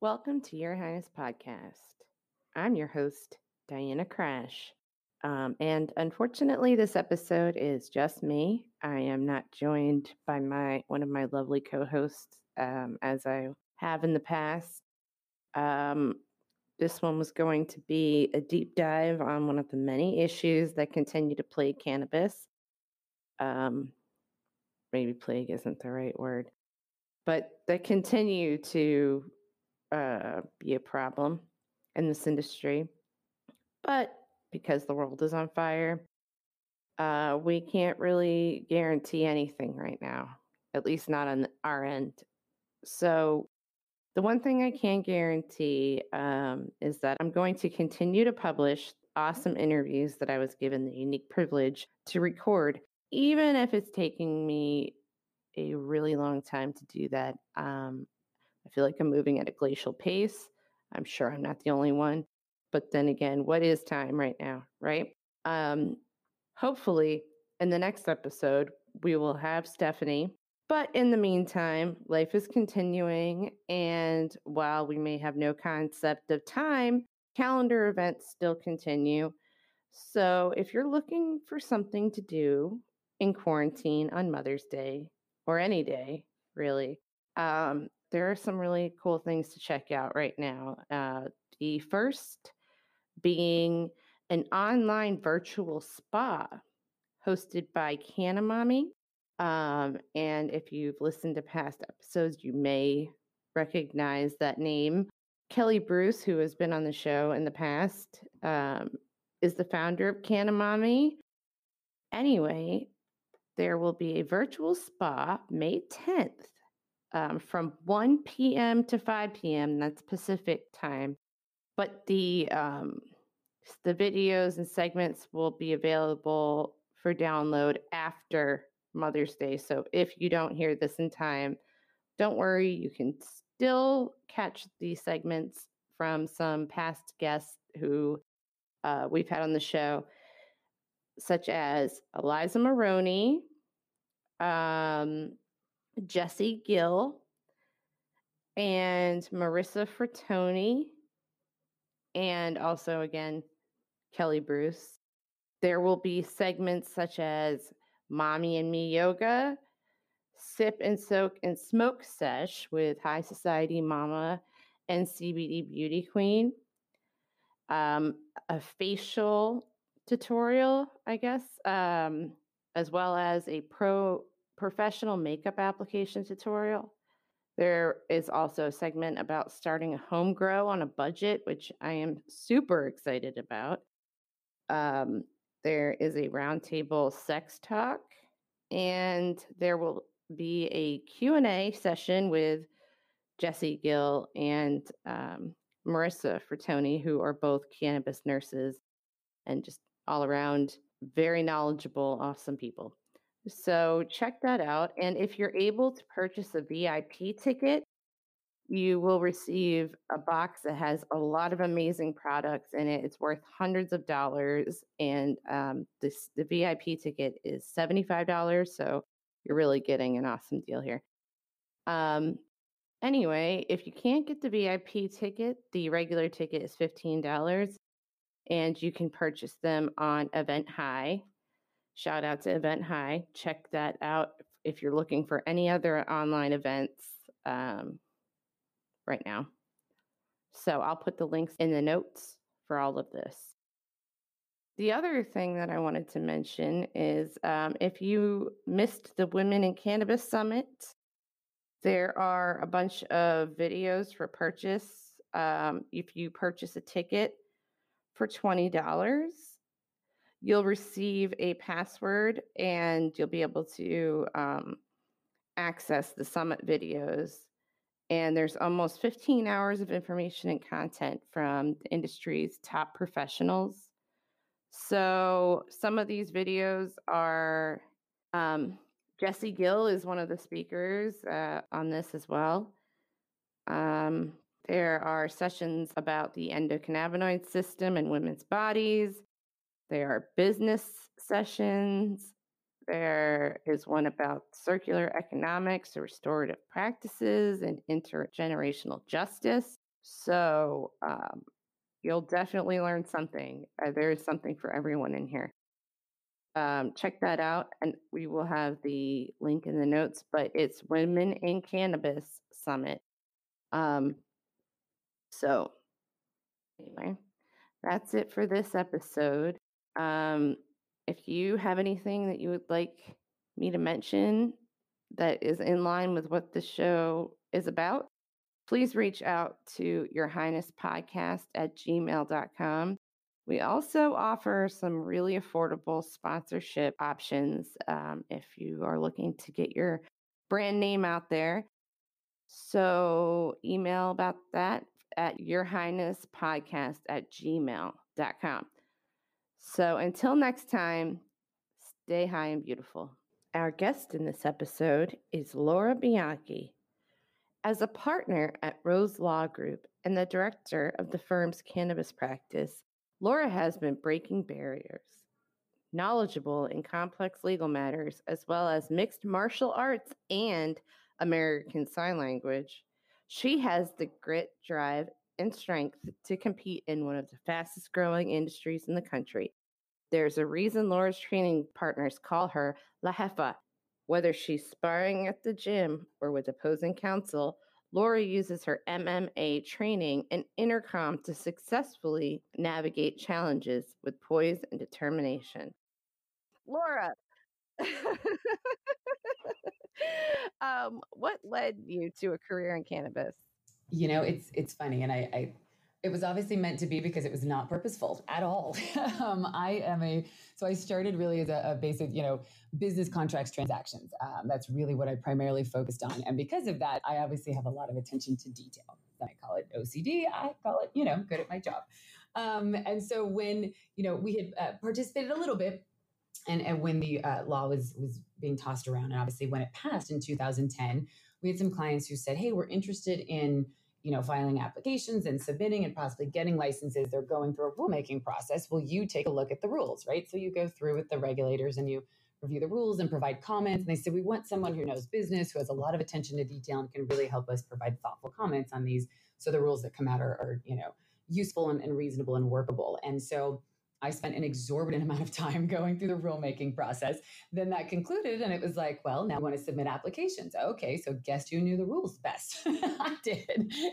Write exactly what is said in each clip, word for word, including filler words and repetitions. Welcome to Your Highness Podcast. I'm your host, Diana Crash. Um, and unfortunately, this episode is just me. I am not joined by my one of my lovely co-hosts, um, as I have in the past. Um, this one was going to be a deep dive on one of the many issues that continue to plague cannabis. Um, maybe plague isn't the right word, but that continue to uh, be a problem in this industry. But because the world is on fire, uh, we can't really guarantee anything right now, at least not on our end. So the one thing I can guarantee um, is that I'm going to continue to publish awesome interviews that I was given the unique privilege to record, even if it's taking me a really long time to do that. Um, I feel like I'm moving at a glacial pace. I'm sure I'm not the only one. But then again, what is time right now, right? Um, hopefully, in the next episode, we will have Stephanie. But in the meantime, life is continuing. And while we may have no concept of time, calendar events still continue. So if you're looking for something to do in quarantine on Mother's Day, or any day, really, um, there are some really cool things to check out right now. Uh, the first being an online virtual spa hosted by Canamami. Um, and if you've listened to past episodes, you may recognize that name. Kelly Bruce, who has been on the show in the past, um, is the founder of Canamami. Anyway, there will be a virtual spa May tenth um, from one p.m. to five p.m. That's Pacific time. But the um, the videos and segments will be available for download after Mother's Day. So if you don't hear this in time, don't worry. You can still catch the segments from some past guests who uh, we've had on the show, such as Eliza Maroney, um, Jesse Gill, and Marissa Fratoni. And also, again, Kelly Bruce. There will be segments such as Mommy and Me Yoga, Sip and Soak and Smoke Sesh with High Society Mama and C B D Beauty Queen. Um, a facial tutorial, I guess, um, as well as a pro professional makeup application tutorial. There is also a segment about starting a home grow on a budget, which I am super excited about. Um, there is a roundtable sex talk, and there will be a Q and A session with Jesse Gill and um, Marissa Fratoni, who are both cannabis nurses and just all around very knowledgeable, awesome people. So check that out. And if you're able to purchase a V I P ticket, you will receive a box that has a lot of amazing products in it. It's worth hundreds of dollars. And um, this, the V I P ticket is seventy-five dollars. So you're really getting an awesome deal here. Um, anyway, if you can't get the V I P ticket, the regular ticket is fifteen dollars. And you can purchase them on EventHi. Shout out to EventHi. Check that out if you're looking for any other online events um, right now. So I'll put the links in the notes for all of this. The other thing that I wanted to mention is um, if you missed the Women in Cannabis Summit, there are a bunch of videos for purchase. Um, if you purchase a ticket for twenty dollars, you'll receive a password and you'll be able to um, access the summit videos. And there's almost fifteen hours of information and content from the industry's top professionals. So some of these videos are, um, Jesse Gill is one of the speakers uh, on this as well. Um, there are sessions about the endocannabinoid system and women's bodies. There are business sessions. There is one about circular economics, restorative practices, and intergenerational justice. So um, you'll definitely learn something. Uh, there is something for everyone in here. Um, check that out, and we will have the link in the notes, but it's Women in Cannabis Summit. Um, so anyway, that's it for this episode. Um, If you have anything that you would like me to mention that is in line with what the show is about, please reach out to Your Highness Podcast at gmail dot com. We also offer some really affordable sponsorship options um, if you are looking to get your brand name out there. So email about that at Your Highness Podcast at gmail dot com. So until next time, stay high and beautiful. Our guest in this episode is Laura Bianchi. As a partner at Rose Law Group and the director of the firm's cannabis practice, Laura has been breaking barriers. Knowledgeable in complex legal matters, as well as mixed martial arts and American Sign Language, she has the grit, drive, and strength to compete in one of the fastest growing industries in the country. There's a reason Laura's training partners call her La Jefa. Whether she's sparring at the gym or with opposing counsel, Laura uses her M M A training and intercom to successfully navigate challenges with poise and determination. Laura, um, what led you to a career in cannabis? You know, it's, it's funny. And I, I, it was obviously meant to be because it was not purposeful at all. um, I am a, so I started really as a, a basic, you know, business contracts, transactions. Um, that's really what I primarily focused on. And because of that, I obviously have a lot of attention to detail. I call it O C D. I call it, you know, good at my job. Um, and so when, you know, we had uh, participated a little bit and, and when the uh, law was, was being tossed around, and obviously when it passed in two thousand ten, we had some clients who said, hey, we're interested in, you know, filing applications and submitting and possibly getting licenses. They're going through a rulemaking process. Will you take a look at the rules, right? So you go through with the regulators and you review the rules and provide comments. And they said, we want someone who knows business, who has a lot of attention to detail and can really help us provide thoughtful comments on these. So the rules that come out are, are you know, useful and, and reasonable and workable. And so I spent an exorbitant amount of time going through the rulemaking process. Then that concluded and it was like, well, now I want to submit applications. Okay, so guess who knew the rules best? I did,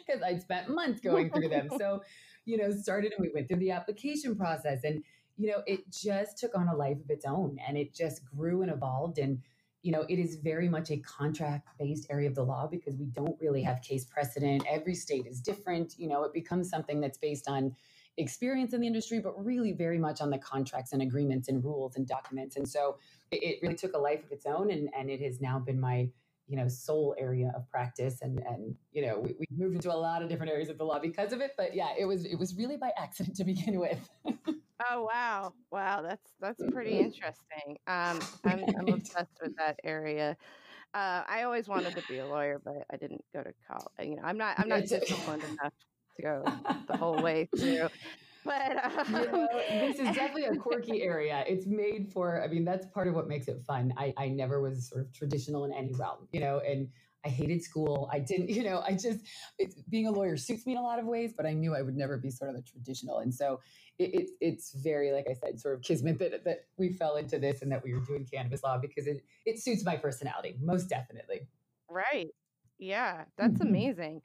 because I'd spent months going through them. So, you know, started and we went through the application process and, you know, it just took on a life of its own and it just grew and evolved. And, you know, it is very much a contract-based area of the law because we don't really have case precedent. Every state is different. You know, it becomes something that's based on experience in the industry, but really very much on the contracts and agreements and rules and documents. And so it, it really took a life of its own. And, and it has now been my, you know, sole area of practice. And, and you know, we, we moved into a lot of different areas of the law because of it. But yeah, it was it was really by accident to begin with. Oh, wow. Wow. That's that's pretty interesting. Um, I'm, I'm obsessed with that area. Uh, I always wanted to be a lawyer, but I didn't go to college. You know, I'm not I'm not disciplined enough to go the whole way through. But uh, you know, this is definitely a quirky area. It's made for, I mean, that's part of what makes it fun. I, I never was sort of traditional in any realm, you know, and I hated school. I didn't, you know, I just, it's, being a lawyer suits me in a lot of ways, but I knew I would never be sort of the traditional. And so it, it, it's very, like I said, sort of kismet that, that we fell into this and that we were doing cannabis law because it, it suits my personality, most definitely. Right. Yeah. That's amazing.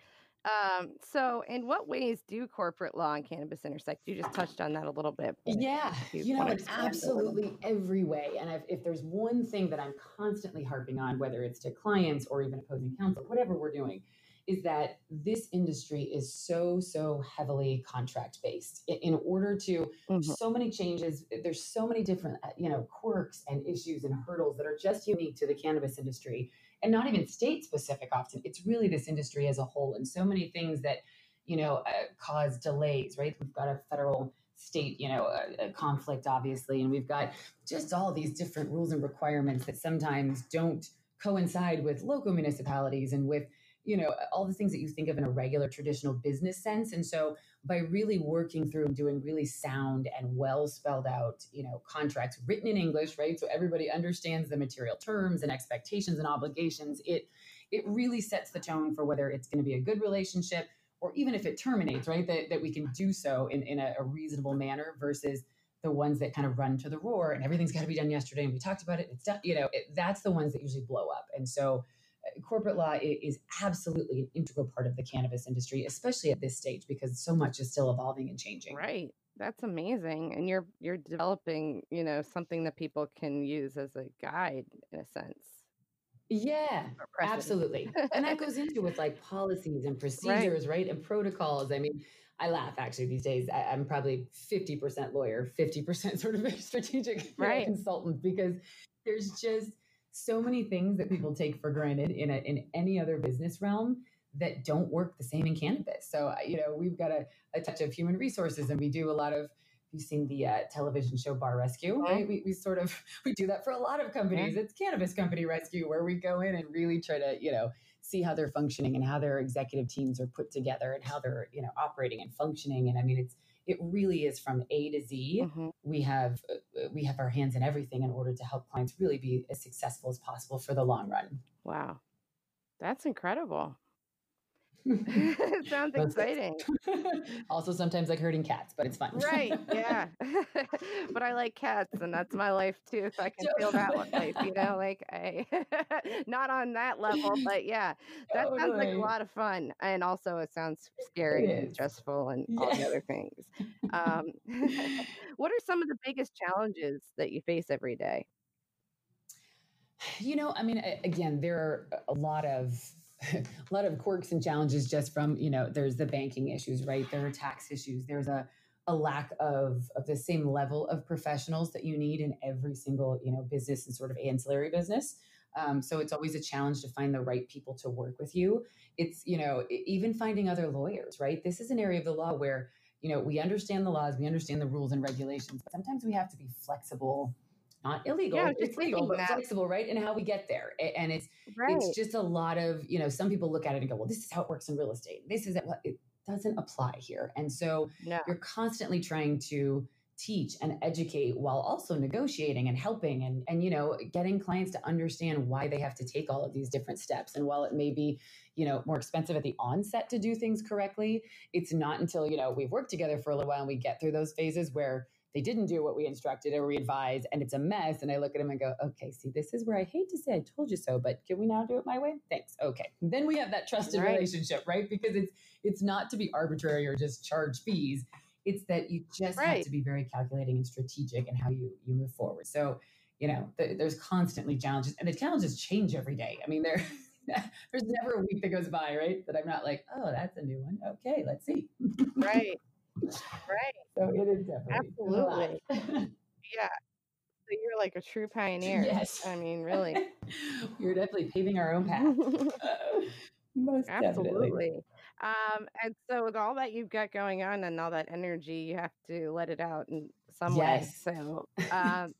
Um, so in what ways do corporate law and cannabis intersect? You just touched on that a little bit. Yeah, you know, in absolutely every way. And I've, if there's one thing that I'm constantly harping on, whether it's to clients or even opposing counsel, whatever we're doing, is that this industry is so, so heavily contract based in, in order to mm-hmm. so many changes. There's so many different, you know, quirks and issues and hurdles that are just unique to the cannabis industry and not even state specific often. It's really this industry as a whole and so many things that, you know, uh, cause delays, right? We've got a federal state, you know, a, a conflict, obviously, and we've got just all these different rules and requirements that sometimes don't coincide with local municipalities and with, you know, all the things that you think of in a regular traditional business sense. And so by really working through and doing really sound and well spelled out, you know, contracts written in English, right? So everybody understands the material terms and expectations and obligations. It, it really sets the tone for whether it's going to be a good relationship or even if it terminates, right? That, that we can do so in, in a, a reasonable manner versus the ones that kind of run to the roar and everything's got to be done yesterday. And we talked about it. It's done, you know, it, that's the ones that usually blow up. And so corporate law is absolutely an integral part of the cannabis industry, especially at this stage, because so much is still evolving and changing. Right. That's amazing. And you're, you're developing, you know, something that people can use as a guide in a sense. Yeah, absolutely. And that goes into with like policies and procedures, right? right? And protocols. I mean, I laugh actually these days. I, I'm probably fifty percent lawyer, fifty percent sort of a strategic right. consultant, because there's just so many things that people take for granted in a, in any other business realm that don't work the same in cannabis. So, you know, we've got a, a touch of human resources and we do a lot of, you've seen the uh, television show Bar Rescue, right? We, we sort of, we do that for a lot of companies. It's Cannabis Company Rescue, where we go in and really try to, you know, see how they're functioning and how their executive teams are put together and how they're, you know, operating and functioning. And I mean, it's, it really is from A to Z. Mm-hmm. We have we have our hands in everything in order to help clients really be as successful as possible for the long run. Wow. That's incredible. It sounds exciting. Also, sometimes like herding cats, but it's fun. Right. Yeah. But I like cats and that's my life too. So I can feel that one place, you know, like I, not on that level, but yeah, that totally. Sounds like a lot of fun. And also it sounds scary it and stressful and yes. all the other things. Um, what are some of the biggest challenges that you face every day? You know, I mean, again, there are a lot of a lot of quirks and challenges just from, you know, there's the banking issues, right? There are tax issues. There's a, a lack of, of the same level of professionals that you need in every single, you know, business and sort of ancillary business. Um, so it's always a challenge to find the right people to work with you. It's, you know, even finding other lawyers, right? This is an area of the law where, you know, we understand the laws, we understand the rules and regulations, but sometimes we have to be flexible. Not illegal, yeah, it's legal, but that. Flexible, right? And how we get there. And it's right. it's just a lot of, you know, some people look at it and go, well, this is how it works in real estate. This is what it doesn't apply here. And so no. you're constantly trying to teach and educate while also negotiating and helping and, and, you know, getting clients to understand why they have to take all of these different steps. And while it may be, you know, more expensive at the onset to do things correctly, it's not until, you know, we've worked together for a little while and we get through those phases where they didn't do what we instructed or we advised, and it's a mess. And I look at them and go, okay, see, this is where I hate to say I told you so, but can we now do it my way? Thanks. Okay. And then we have that trusted right. relationship, right? Because it's it's not to be arbitrary or just charge fees. It's that you just right. have to be very calculating and strategic in how you you move forward. So, you know, th- there's constantly challenges, and the challenges change every day. I mean, there there's never a week that goes by, right, that I'm not like, oh, that's a new one. Okay, let's see. Right. Right. So it is definitely absolutely. Yeah. So you're like a true pioneer. Yes. I mean, really. You're definitely paving our own path. Uh, most absolutely. Definitely. Um, and so with all that you've got going on and all that energy, you have to let it out in some yes. way. So um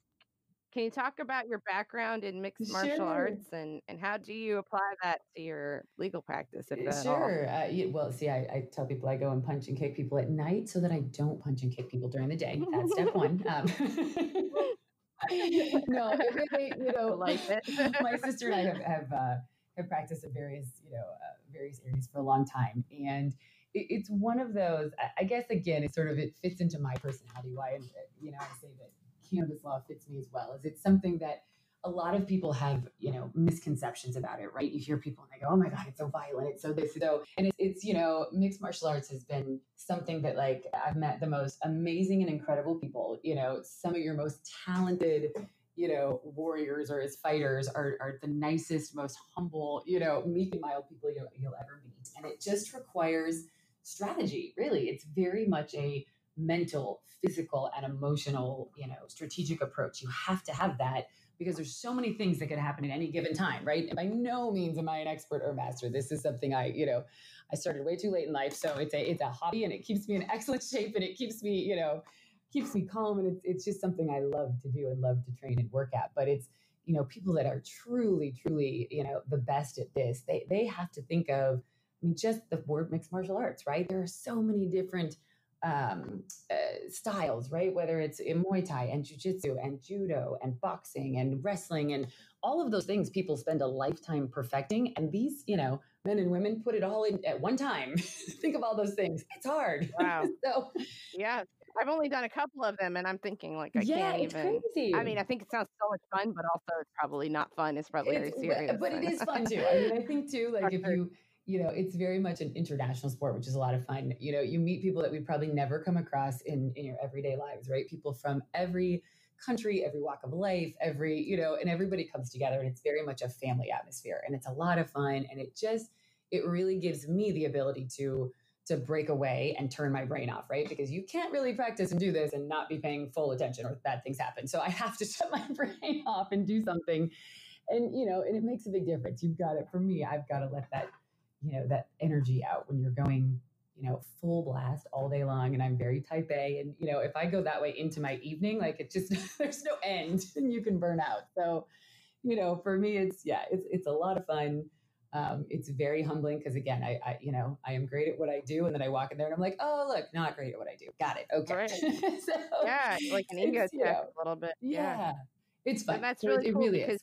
Can you talk about your background in mixed sure. martial arts and, and how do you apply that to your legal practice? If at sure. all? Uh, yeah, well, see, I, I tell people I go and punch and kick people at night so that I don't punch and kick people during the day. That's step one. Um, no, they, they, you know, like it. My sister and I have have, uh, have practiced in various, you know, uh, various areas for a long time, and it's one of those. I guess again, it's sort of it fits into my personality. Why, you know, I say that cannabis law fits me as well. Is it's something that a lot of people have, you know, misconceptions about it, right? You hear people and they go, "Oh my God, it's so violent, it's so this, so." And it's, it's you know, mixed martial arts has been something that like I've met the most amazing and incredible people. You know, some of your most talented, you know, warriors or as fighters are, are the nicest, most humble, you know, meek and mild people you'll, you'll ever meet, and it just requires strategy, really. It's very much a mental, physical, and emotional, you know, strategic approach. You have to have that because there's so many things that could happen at any given time, right? And by no means am I an expert or master. This is something I, you know, I started way too late in life. So it's a, it's a hobby and it keeps me in excellent shape and it keeps me, you know, keeps me calm. And it's, it's just something I love to do and love to train and work at. But it's, you know, people that are truly, truly, you know, the best at this, they, they have to think of, I mean, just the word mixed martial arts, right? There are so many different um, uh, styles, right? Whether it's in Muay Thai and Jiu Jitsu and Judo and boxing and wrestling and all of those things people spend a lifetime perfecting. And these, you know, men and women put it all in at one time. Think of all those things. It's hard. Wow. So, yeah. I've only done a couple of them and I'm thinking like, I yeah, can't it's even, crazy. I mean, I think it sounds so much fun, but also it's probably not fun. It's probably it's, very serious. But it is fun too. I mean, I think too, like if you, you know, it's very much an international sport, which is a lot of fun. You know, you meet people that we'd probably never come across in, in your everyday lives, right? People from every country, every walk of life, every, you know, and everybody comes together and it's very much a family atmosphere and it's a lot of fun. And it just, it really gives me the ability to, to break away and turn my brain off, right? Because you can't really practice and do this and not be paying full attention or bad things happen. So I have to shut my brain off and do something. And, you know, and it makes a big difference. You've got it. For me, I've got to let that, you know, that energy out when you're going, you know, full blast all day long. And I'm very type A. And, you know, if I go that way into my evening, like it just, there's no end and you can burn out. So, you know, for me, it's, yeah, it's, it's a lot of fun. Um, it's very humbling because again, I, I, you know, I am great at what I do. And then I walk in there and I'm like, oh, look, not great at what I do. Got it. Okay. Right. So, yeah. Like an ego check a little bit. Yeah. yeah. It's fun. And that's really it, cool it really because, is.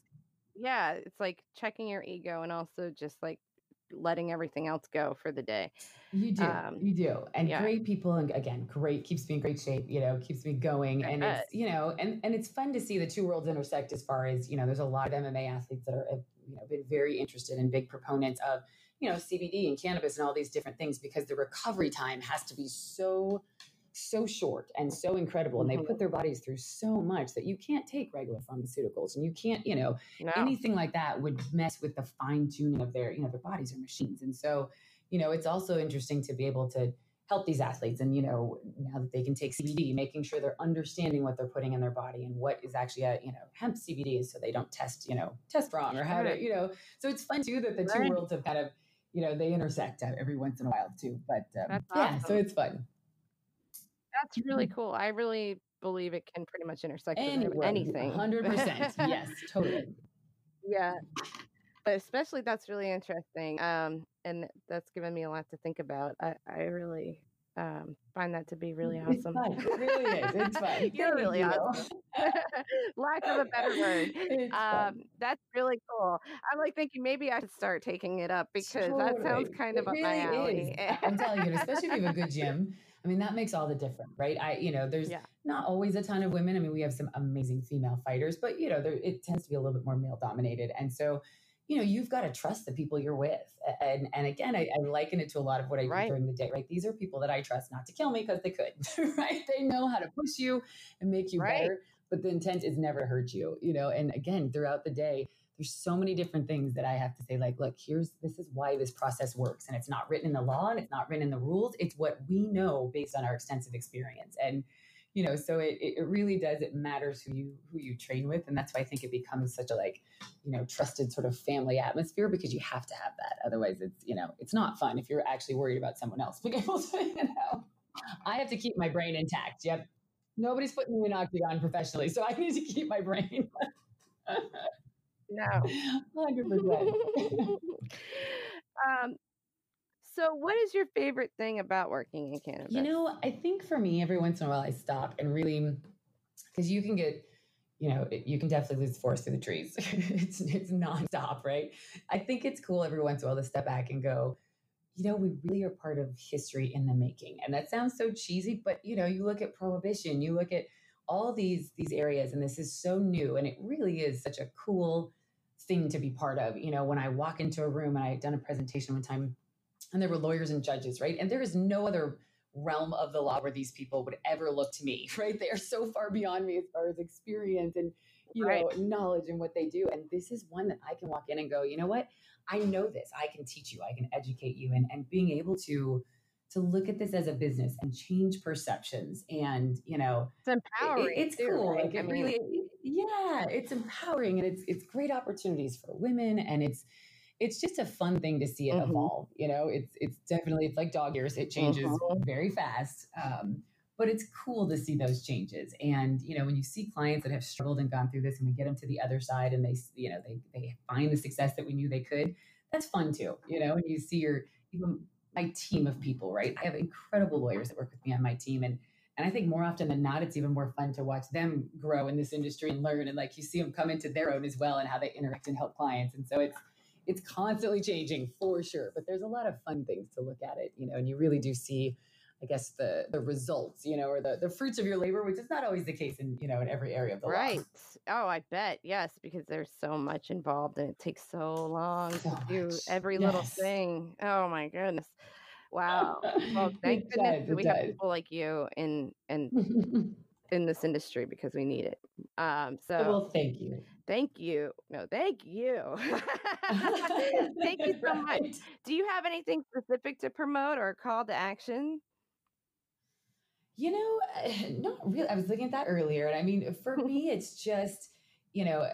Yeah. It's like checking your ego and also just like letting everything else go for the day. You do, um, you do. And yeah. great people. And again, great, keeps me in great shape, you know, keeps me going. I and bet. It's, you know, and, and it's fun to see the two worlds intersect as far as, you know, there's a lot of M M A athletes that are, you know, been very interested and big proponents of, you know, C B D and cannabis and all these different things because the recovery time has to be so, so short and so incredible. And they put their bodies through so much that you can't take regular pharmaceuticals and you can't, you know, no. anything like that would mess with the fine tuning of their, you know, their bodies are machines. And so, you know, it's also interesting to be able to help these athletes. And, you know, now that they can take C B D, making sure they're understanding what they're putting in their body and what is actually a, you know, hemp C B D is so they don't test, you know, test wrong or how to, you know, so it's fun too that the right. two worlds have kind of, you know, they intersect every once in a while too, but um, yeah, awesome. So it's fun. That's really cool. I really believe it can pretty much intersect Any with anything. one hundred percent. Yes, totally. Yeah. But especially that's really interesting. Um, and that's given me a lot to think about. I, I really um, find that to be really awesome. It's fun. It really is. It's fun. You're really you awesome. Lack of a better word. Um, that's really cool. I'm like thinking maybe I should start taking it up because totally. That sounds kind of it up really my alley. Is. I'm telling you, especially if you have a good gym. I mean, that makes all the difference, right? I, you know, there's yeah. not always a ton of women. I mean, we have some amazing female fighters, but you know, there, it tends to be a little bit more male dominated. And so, you know, you've got to trust the people you're with. And and again, I, I liken it to a lot of what I do right. during the day, right? These are people that I trust not to kill me because they could, right? They know how to push you and make you right. better, but the intent is never to hurt you, you know? And again, throughout the day, there's so many different things that I have to say, like, look, here's, this is why this process works. And it's not written in the law and it's not written in the rules. It's what we know based on our extensive experience. And, you know, so it, it really does, it matters who you, who you train with. And that's why I think it becomes such a like, you know, trusted sort of family atmosphere because you have to have that. Otherwise it's, you know, it's not fun if you're actually worried about someone else being able to, you know, I have to keep my brain intact. Yep. Nobody's putting me in an octagon professionally, so I need to keep my brain. No. one hundred percent. um, so what is your favorite thing about working in cannabis? You know, I think for me, every once in a while I stop and really, because you can get, you know, you can definitely lose the forest through the trees. it's it's nonstop, right? I think it's cool every once in a while to step back and go, you know, we really are part of history in the making. And that sounds so cheesy, but you know, you look at prohibition, you look at all these these areas, and this is so new, and it really is such a cool thing to be part of. You know, when I walk into a room, and I had done a presentation one time, and there were lawyers and judges, right? And there is no other realm of the law where these people would ever look to me, right? They are so far beyond me as far as experience and, you right. know, knowledge and what they do. And this is one that I can walk in and go, you know what? I know this. I can teach you. I can educate you. And and being able to to look at this as a business and change perceptions, and you know, it's empowering. It, it's too, cool. Right? Like it really, yeah, it's empowering, and it's it's great opportunities for women, and it's. It's just a fun thing to see it mm-hmm. evolve. You know, it's, it's definitely, it's like dog years. It changes mm-hmm. very fast. Um, but it's cool to see those changes. And, you know, when you see clients that have struggled and gone through this, and we get them to the other side, and they, you know, they, they find the success that we knew they could, that's fun too. You know, and you see your, even my team of people, right? I have incredible lawyers that work with me on my team. And, and I think more often than not, it's even more fun to watch them grow in this industry and learn. And like, you see them come into their own as well, and how they interact and help clients. And so it's, It's constantly changing for sure, but there's a lot of fun things to look at it, you know, and you really do see, I guess, the the results, you know, or the, the fruits of your labor, which is not always the case in, you know, in every area of the right. law. Oh, I bet. Yes. Because there's so much involved, and it takes so long so to much. do every yes. little thing. Oh my goodness. Wow. Well, thank it goodness does, that we does. have people like you in, in, in this industry, because we need it. Um, so well, thank you. Thank you. No, thank you. Thank you so right. much. Do you have anything specific to promote or a call to action? You know, not really. I was looking at that earlier. And I mean, for me, it's just, you know,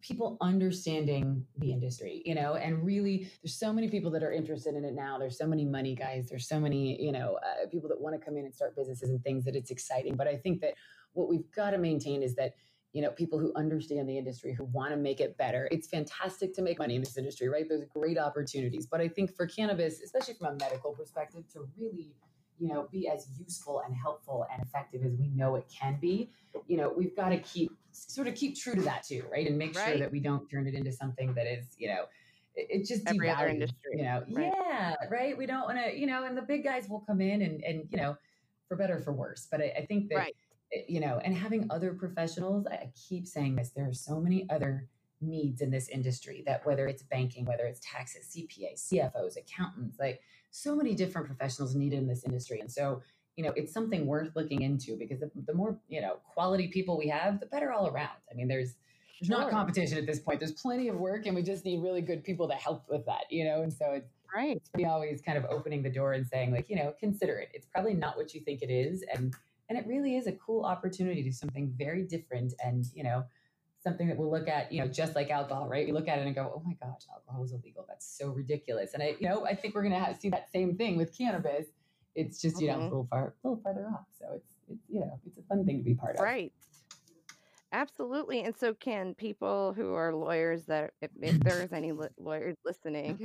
people understanding the industry, you know, and really there's so many people that are interested in it now. There's so many money guys. There's so many, you know, uh, people that want to come in and start businesses and things, that it's exciting. But I think that what we've got to maintain is that, you know, people who understand the industry, who want to make it better. It's fantastic to make money in this industry, right? There's great opportunities. But I think for cannabis, especially from a medical perspective, to really, you know, be as useful and helpful and effective as we know it can be, you know, we've got to keep sort of keep true to that too, right? And make right. sure that we don't turn it into something that is, you know, it, it just every devalues, other industry, you know, right. yeah, right. We don't want to, you know, and the big guys will come in and, and you know, for better or for worse. But I, I think that. Right. You know, and having other professionals, I keep saying this, there are so many other needs in this industry, that whether it's banking, whether it's taxes, C P As, C F Os, accountants, like so many different professionals needed in this industry. And so, you know, it's something worth looking into, because the, the more, you know, quality people we have, the better all around. I mean, there's, there's sure. not competition at this point. There's plenty of work, and we just need really good people to help with that, you know? And so it's, right. it's me always kind of opening the door and saying like, you know, consider it. It's probably not what you think it is. And And it really is a cool opportunity to do something very different, and, you know, something that we'll look at, you know, just like alcohol, right? We look at it and go, oh my gosh, alcohol is illegal. That's so ridiculous. And I, you know, I think we're going to see that same thing with cannabis. It's just, you okay. know, a little far, a little farther off. So it's, it's, you know, it's a fun thing to be part of. Right. Absolutely. And so can people who are lawyers that, if, if there's any li- lawyers listening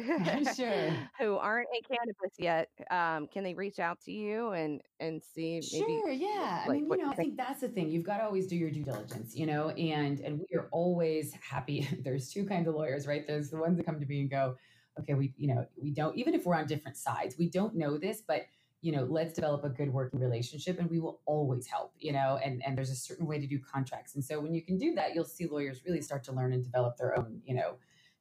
sure. who aren't in cannabis yet, um, can they reach out to you and, and see? Maybe, sure. Yeah. Like, I mean, you know, I think that's the thing. You've got to always do your due diligence, you know, and, and we are always happy. There's two kinds of lawyers, right? There's the ones that come to me and go, okay, we, you know, we don't, even if we're on different sides, we don't know this, but you know, let's develop a good working relationship, and we will always help, you know, and, and there's a certain way to do contracts. And so when you can do that, you'll see lawyers really start to learn and develop their own, you know,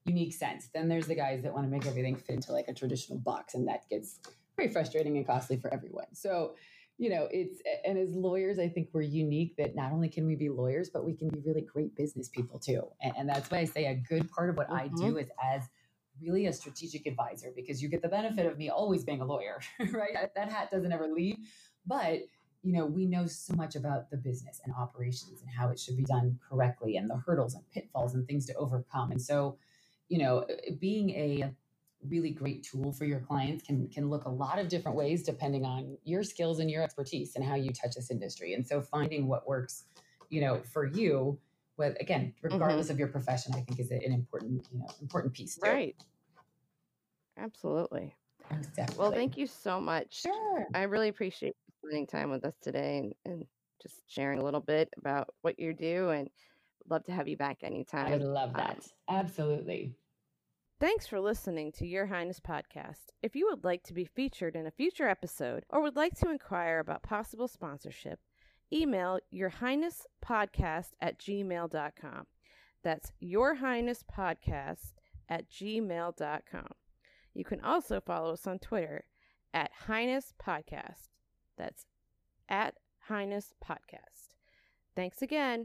unique sense. Then there's the guys that want to make everything fit into like a traditional box, and that gets very frustrating and costly for everyone. So, you know, it's, and as lawyers, I think we're unique that not only can we be lawyers, but we can be really great business people too. And, and that's why I say a good part of what mm-hmm. I do is as really a strategic advisor, because you get the benefit of me always being a lawyer, right? That, that hat doesn't ever leave. But, you know, we know so much about the business and operations and how it should be done correctly, and the hurdles and pitfalls and things to overcome. And so, you know, being a really great tool for your clients can, can look a lot of different ways depending on your skills and your expertise and how you touch this industry. And so finding what works, you know, for you, well, again, regardless mm-hmm. of your profession, I think is an important, you know, important piece. Too. Right. Absolutely. Exactly. Well, thank you so much. Sure. I really appreciate you spending time with us today and, and just sharing a little bit about what you do, and love to have you back anytime. I love that. Um, Absolutely. Thanks for listening to Your Highness Podcast. If you would like to be featured in a future episode or would like to inquire about possible sponsorship, email your highness podcast at gmail dot com. That's your highness podcast at gmail dot com. You can also follow us on Twitter at Highness Podcast. That's at Highness Podcast. Thanks again.